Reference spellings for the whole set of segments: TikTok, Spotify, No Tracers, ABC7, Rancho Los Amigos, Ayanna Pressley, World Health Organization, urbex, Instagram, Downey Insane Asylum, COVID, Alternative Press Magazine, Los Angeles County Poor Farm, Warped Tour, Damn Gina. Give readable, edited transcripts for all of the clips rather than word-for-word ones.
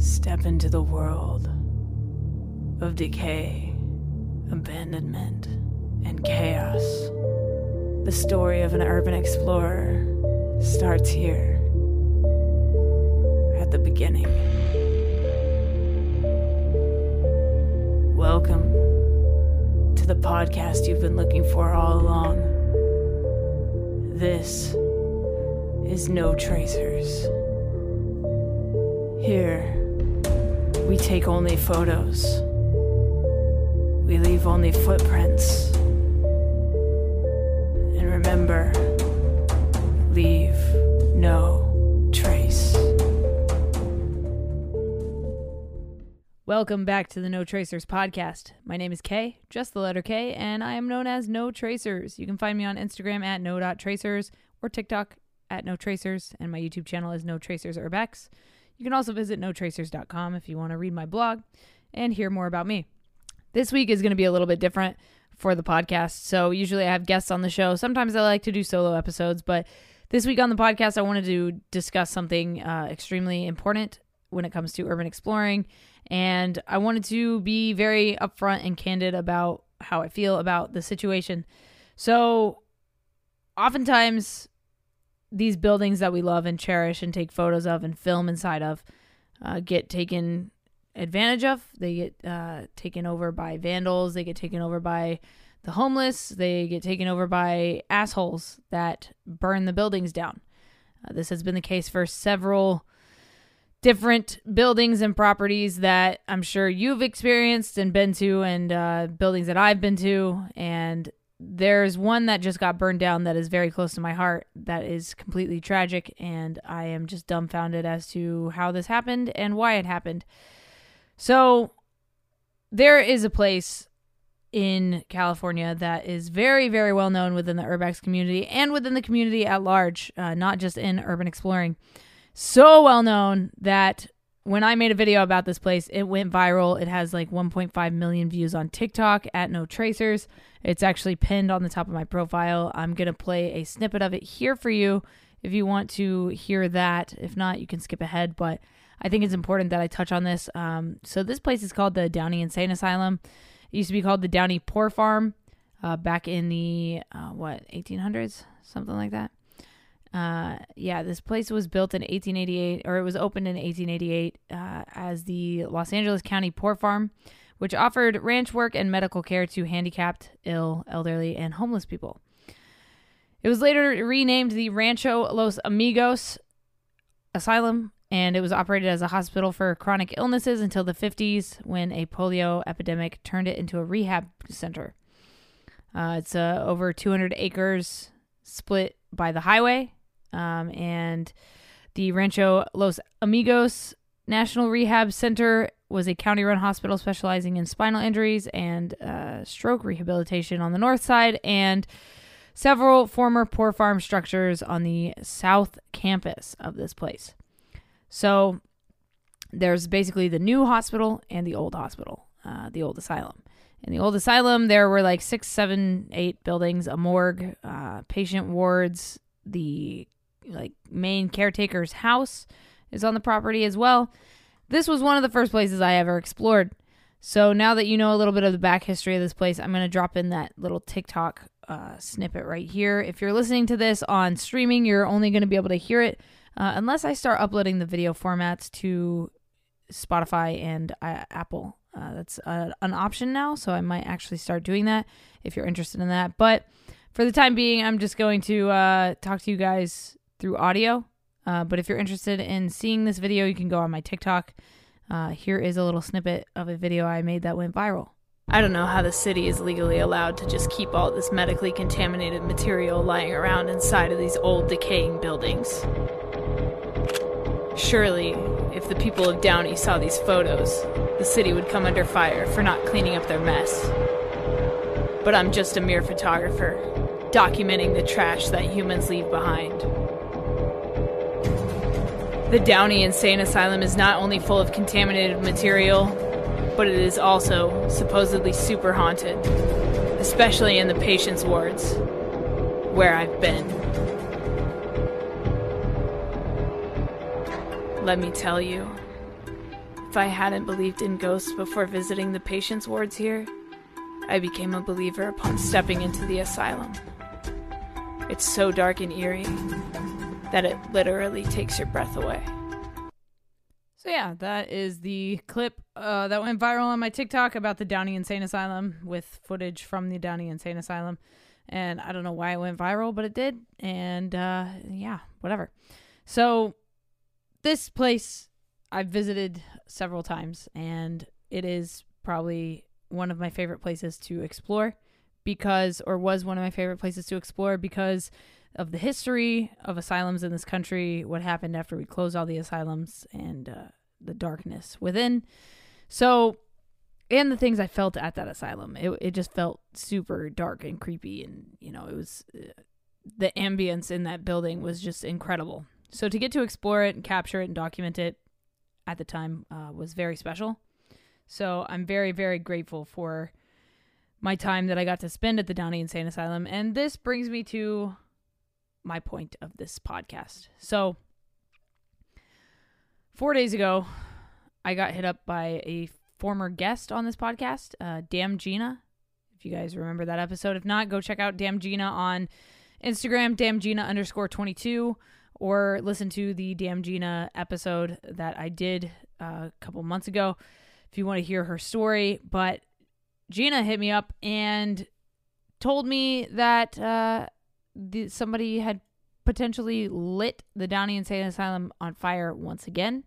Step into the world of decay, abandonment, and chaos. The story of an urban explorer starts here, at the beginning. Welcome to the podcast you've been looking for all along. This is No Tracers. Here, we take only photos. We leave only footprints. And remember, leave no trace. Welcome back to the No Tracers podcast. My name is Kay, just the letter K, and I am known as No Tracers. You can find me on Instagram at no.tracers or TikTok at No Tracers, and my YouTube channel is No Tracers Urbex. You can also visit notracers.com if you want to read my blog and hear more about me. This week is going to be a little bit different for the podcast. So usually I have guests on the show. Sometimes I like to do solo episodes, but this week on the podcast, I wanted to discuss something extremely important when it comes to urban exploring. And I wanted to be very upfront and candid about how I feel about the situation. So oftentimes these buildings that we love and cherish and take photos of and film inside of get taken advantage of. They get taken over by vandals. They get taken over by the homeless. They get taken over by assholes that burn the buildings down. This has been the case for several different buildings and properties that I'm sure you've experienced and been to, and buildings that I've been to. And there's one that just got burned down that is very close to my heart that is completely tragic, and I am just dumbfounded as to how this happened and why it happened. So there is a place in California that is very, very well known within the Urbex community and within the community at large, not just in urban exploring. So well known that when I made a video about this place, it went viral. It has like 1.5 million views on TikTok at No Tracers. It's actually pinned on the top of my profile. I'm going to play a snippet of it here for you if you want to hear that. If not, you can skip ahead, but I think it's important that I touch on this. So this place is called the Downey Insane Asylum. It used to be called the Downey Poor Farm back in the, 1800s? Something like that. This place was built in 1888, or it was opened in 1888 as the Los Angeles County Poor Farm, which offered ranch work and medical care to handicapped, ill, elderly, and homeless people. It was later renamed the Rancho Los Amigos Asylum, and it was operated as a hospital for chronic illnesses until the 50s, when a polio epidemic turned it into a rehab center. It's over 200 acres split by the highway. And the Rancho Los Amigos National Rehab Center was a county-run hospital specializing in spinal injuries and stroke rehabilitation on the north side, and several former poor farm structures on the south campus of this place. So there's basically the new hospital and the old hospital, the old asylum. In the old asylum, there were like 6, 7, 8 buildings, a morgue, patient wards. The main caretaker's house is on the property as well. This was one of the first places I ever explored. So now that you know a little bit of the back history of this place, I'm going to drop in that little TikTok snippet right here. If you're listening to this on streaming, you're only going to be able to hear it unless I start uploading the video formats to Spotify and Apple. That's an option now, so I might actually start doing that if you're interested in that. But for the time being, I'm just going to talk to you guys through audio. But if you're interested in seeing this video, you can go on my TikTok. Here is a little snippet of a video I made that went viral. I don't know how the city is legally allowed to just keep all this medically contaminated material lying around inside of these old decaying buildings. Surely, if the people of Downey saw these photos, the city would come under fire for not cleaning up their mess. But I'm just a mere photographer, documenting the trash that humans leave behind. The Downey Insane Asylum is not only full of contaminated material, but it is also supposedly super haunted, especially in the patients' wards, where I've been. Let me tell you, If I hadn't believed in ghosts before visiting the patients' wards here, I became a believer upon stepping into the asylum. It's so dark and eerie that it literally takes your breath away. So yeah, that is the clip that went viral on my TikTok about the Downey Insane Asylum, with footage from the Downey Insane Asylum. And I don't know why it went viral, but it did. And yeah, whatever. So this place I've visited several times, and it is probably one of my favorite places to explore because, or was one of my favorite places to explore because of the history of asylums in this country, what happened after we closed all the asylums, and the darkness within. So, and the things I felt at that asylum, it just felt super dark and creepy, and you know, it was the ambience in that building was just incredible. So to get to explore it and capture it and document it at the time was very special. So I'm very, very grateful for my time that I got to spend at the Downey Insane Asylum. And this brings me to my point of this podcast. So 4 days ago, I got hit up by a former guest on this podcast, Damn Gina. If you guys remember that episode, if not, go check out Damn Gina on Instagram, damngina_22, or listen to the Damn Gina episode that I did a couple months ago if you want to hear her story. But Gina hit me up and told me that somebody had potentially lit the Downey Insane Asylum on fire once again.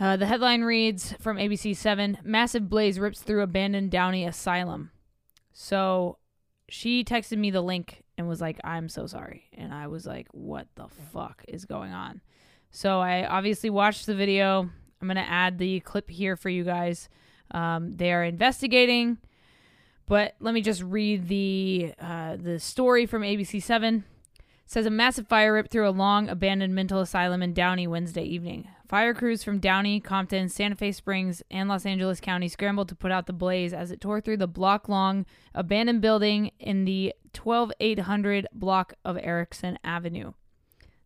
The headline reads from ABC7, "Massive blaze rips through abandoned Downey Asylum." So she texted me the link and was like, "I'm so sorry." And I was like, what the fuck is going on? So I obviously watched the video. I'm going to add the clip here for you guys. They are investigating. But let me just read the story from ABC7. Says a massive fire ripped through a long abandoned mental asylum in Downey Wednesday evening. Fire crews from Downey, Compton, Santa Fe Springs, and Los Angeles County scrambled to put out the blaze as it tore through the block-long abandoned building in the 12800 block of Erickson Avenue.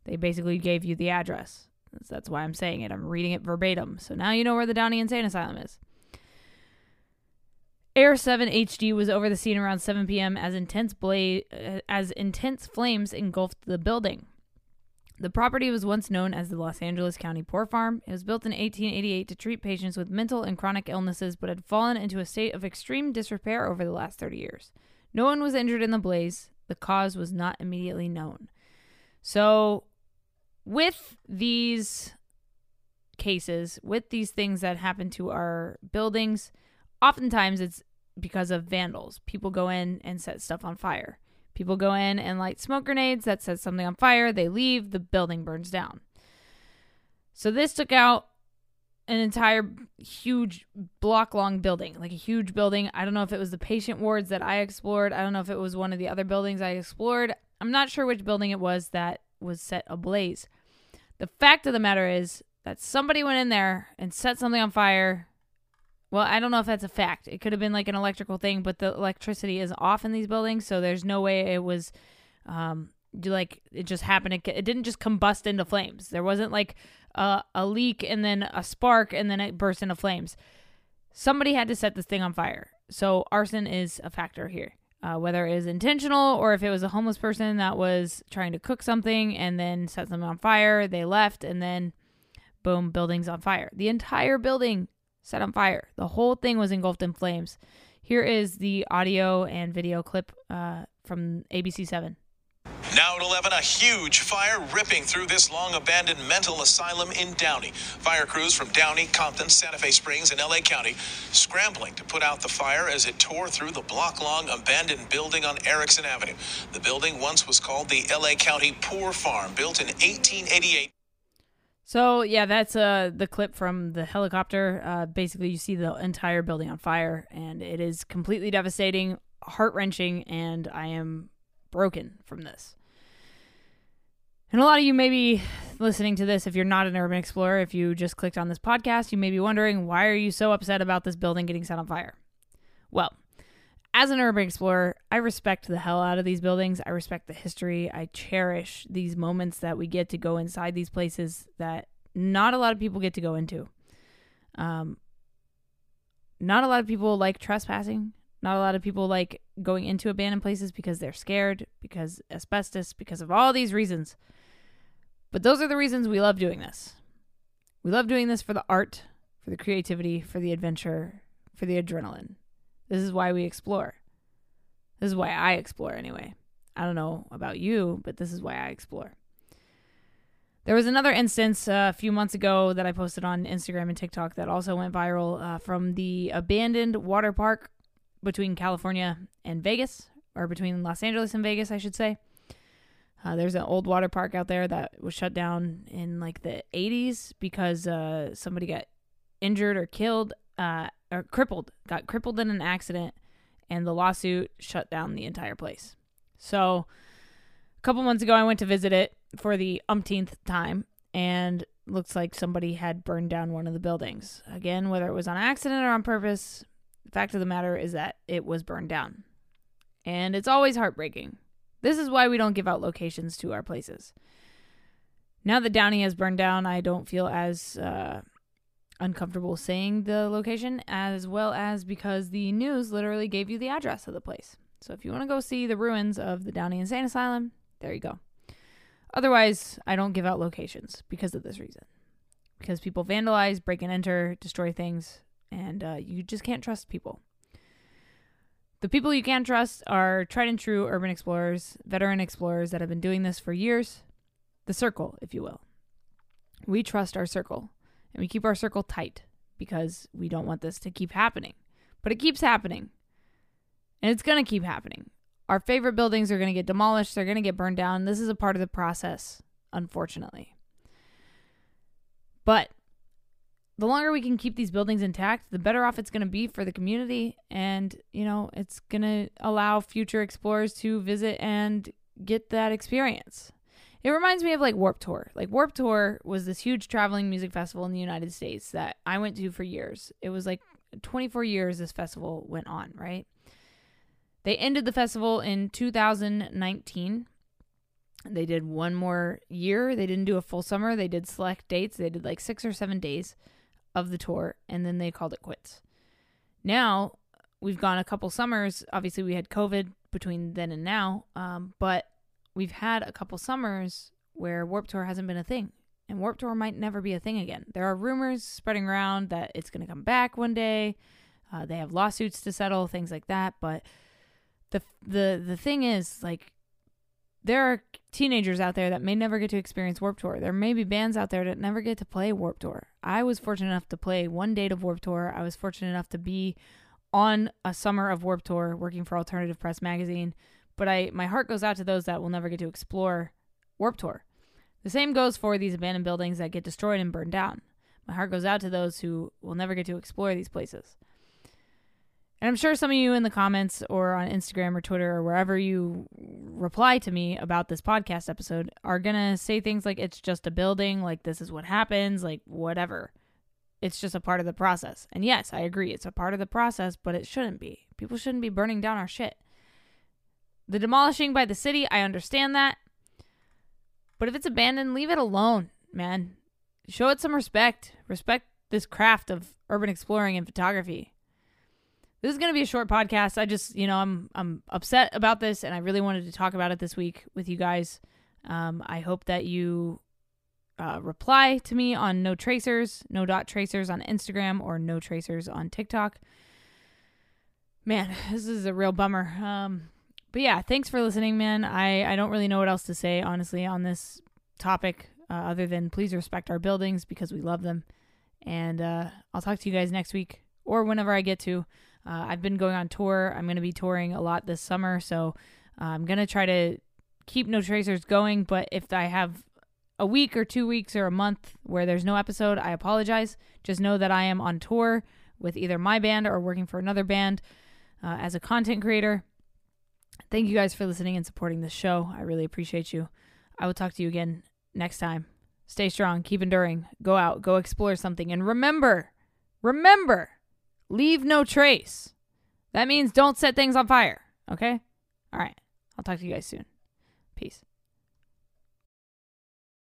They basically gave you the address. That's why I'm saying it. I'm reading it verbatim. So now you know where the Downey Insane Asylum is. Air 7 HD was over the scene around 7 p.m. as intense flames engulfed the building. The property was once known as the Los Angeles County Poor Farm. It was built in 1888 to treat patients with mental and chronic illnesses, but had fallen into a state of extreme disrepair over the last 30 years. No one was injured in the blaze. The cause was not immediately known. So with these cases, with these things that happen to our buildings, oftentimes it's because of vandals. People go in and set stuff on fire. People go in and light smoke grenades. That sets something on fire. They leave. The building burns down. So this took out an entire huge block-long building, like a huge building. I don't know if it was the patient wards that I explored. I don't know if it was one of the other buildings I explored. I'm not sure which building it was that was set ablaze. The fact of the matter is that somebody went in there and set something on fire. Well, I don't know if that's a fact. It could have been like an electrical thing, but the electricity is off in these buildings, so there's no way it was, like, it just happened. It didn't just combust into flames. There wasn't, like, a leak and then a spark and then it burst into flames. Somebody had to set this thing on fire. So arson is a factor here, whether it is intentional or if it was a homeless person that was trying to cook something and then set something on fire. They left, and then, boom, building's on fire. The entire building set on fire. The whole thing was engulfed in flames. Here is the audio and video clip from ABC7. Now at 11, a huge fire ripping through this long abandoned mental asylum in Downey. Fire crews from Downey, Compton, Santa Fe Springs, and L.A. County scrambling to put out the fire as it tore through the block-long abandoned building on Erickson Avenue. The building once was called the L.A. County Poor Farm, built in 1888. So, yeah, that's the clip from the helicopter. Basically, you see the entire building on fire, and it is completely devastating, heart-wrenching, and I am broken from this. And a lot of you may be listening to this if you're not an urban explorer. If you just clicked on this podcast, you may be wondering, why are you so upset about this building getting set on fire? Well, as an urban explorer, I respect the hell out of these buildings. I respect the history. I cherish these moments that we get to go inside these places that not a lot of people get to go into. Not a lot of people like trespassing. Not a lot of people like going into abandoned places because they're scared, because asbestos, because of all these reasons. But those are the reasons we love doing this. We love doing this for the art, for the creativity, for the adventure, for the adrenaline. This is why we explore. This is why I explore anyway. I don't know about you, but this is why I explore. There was another instance a few months ago that I posted on Instagram and TikTok that also went viral from the abandoned water park between California and Vegas, or between Los Angeles and Vegas, I should say. There's an old water park out there that was shut down in like the 80s because somebody got injured or killed or got crippled in an accident, and the lawsuit shut down the entire place. So a couple months ago, I went to visit it for the umpteenth time, and looks like somebody had burned down one of the buildings. Again, whether it was on accident or on purpose, the fact of the matter is that it was burned down. And it's always heartbreaking. This is why we don't give out locations to our places. Now that Downey has burned down, I don't feel as uncomfortable saying the location, as well as because the news literally gave you the address of the place. So if you want to go see the ruins of the Downey Insane Asylum, there you go. Otherwise, I don't give out locations because of this reason. Because people vandalize, break and enter, destroy things, and you just can't trust people. The people you can trust are tried and true urban explorers, veteran explorers that have been doing this for years. The circle, if you will. We trust our circle, and we keep our circle tight because we don't want this to keep happening. But it keeps happening, and it's going to keep happening. Our favorite buildings are going to get demolished. They're going to get burned down. This is a part of the process, unfortunately. But the longer we can keep these buildings intact, the better off it's going to be for the community. And, you know, it's going to allow future explorers to visit and get that experience. It reminds me of like Warped Tour. Like Warped Tour was this huge traveling music festival in the United States that I went to for years. It was like 24 years this festival went on, right? They ended the festival in 2019. They did one more year. They didn't do a full summer. They did select dates. They did like 6 or 7 days of the tour, and then they called it quits. Now, we've gone a couple summers. Obviously, we had COVID between then and now, but we've had a couple summers where Warped Tour hasn't been a thing, and Warped Tour might never be a thing again. There are rumors spreading around that it's going to come back one day. They have lawsuits to settle, things like that, but The thing is, like, there are teenagers out there that may never get to experience Warped Tour. There may be bands out there that never get to play Warped Tour. I was fortunate enough to play one date of Warped Tour. I was fortunate enough to be on a summer of Warped Tour working for Alternative Press Magazine. But my heart goes out to those that will never get to explore Warped Tour. The same goes for these abandoned buildings that get destroyed and burned down. My heart goes out to those who will never get to explore these places. And I'm sure some of you in the comments or on Instagram or Twitter or wherever you reply to me about this podcast episode are going to say things like, it's just a building, like this is what happens, like whatever. It's just a part of the process. And yes, I agree. It's a part of the process, but it shouldn't be. People shouldn't be burning down our shit. The demolishing by the city, I understand that. But if it's abandoned, leave it alone, man. Show it some respect. Respect this craft of urban exploring and photography. This is going to be a short podcast. I just, you know, I'm upset about this, and I really wanted to talk about it this week with you guys. I hope that you reply to me on No Tracers, no.tracers on Instagram, or No Tracers on TikTok. Man, this is a real bummer. But yeah, thanks for listening, man. I don't really know what else to say, honestly, on this topic, other than please respect our buildings because we love them. And I'll talk to you guys next week or whenever I get to. I've been going on tour. I'm going to be touring a lot this summer, so I'm going to try to keep No Tracers going, but if I have a week or 2 weeks or a month where there's no episode, I apologize. Just know that I am on tour with either my band or working for another band as a content creator. Thank you guys for listening and supporting this show. I really appreciate you. I will talk to you again next time. Stay strong. Keep enduring. Go out. Go explore something. And remember, leave no trace. That means don't set things on fire, okay? All right. I'll talk to you guys soon. Peace.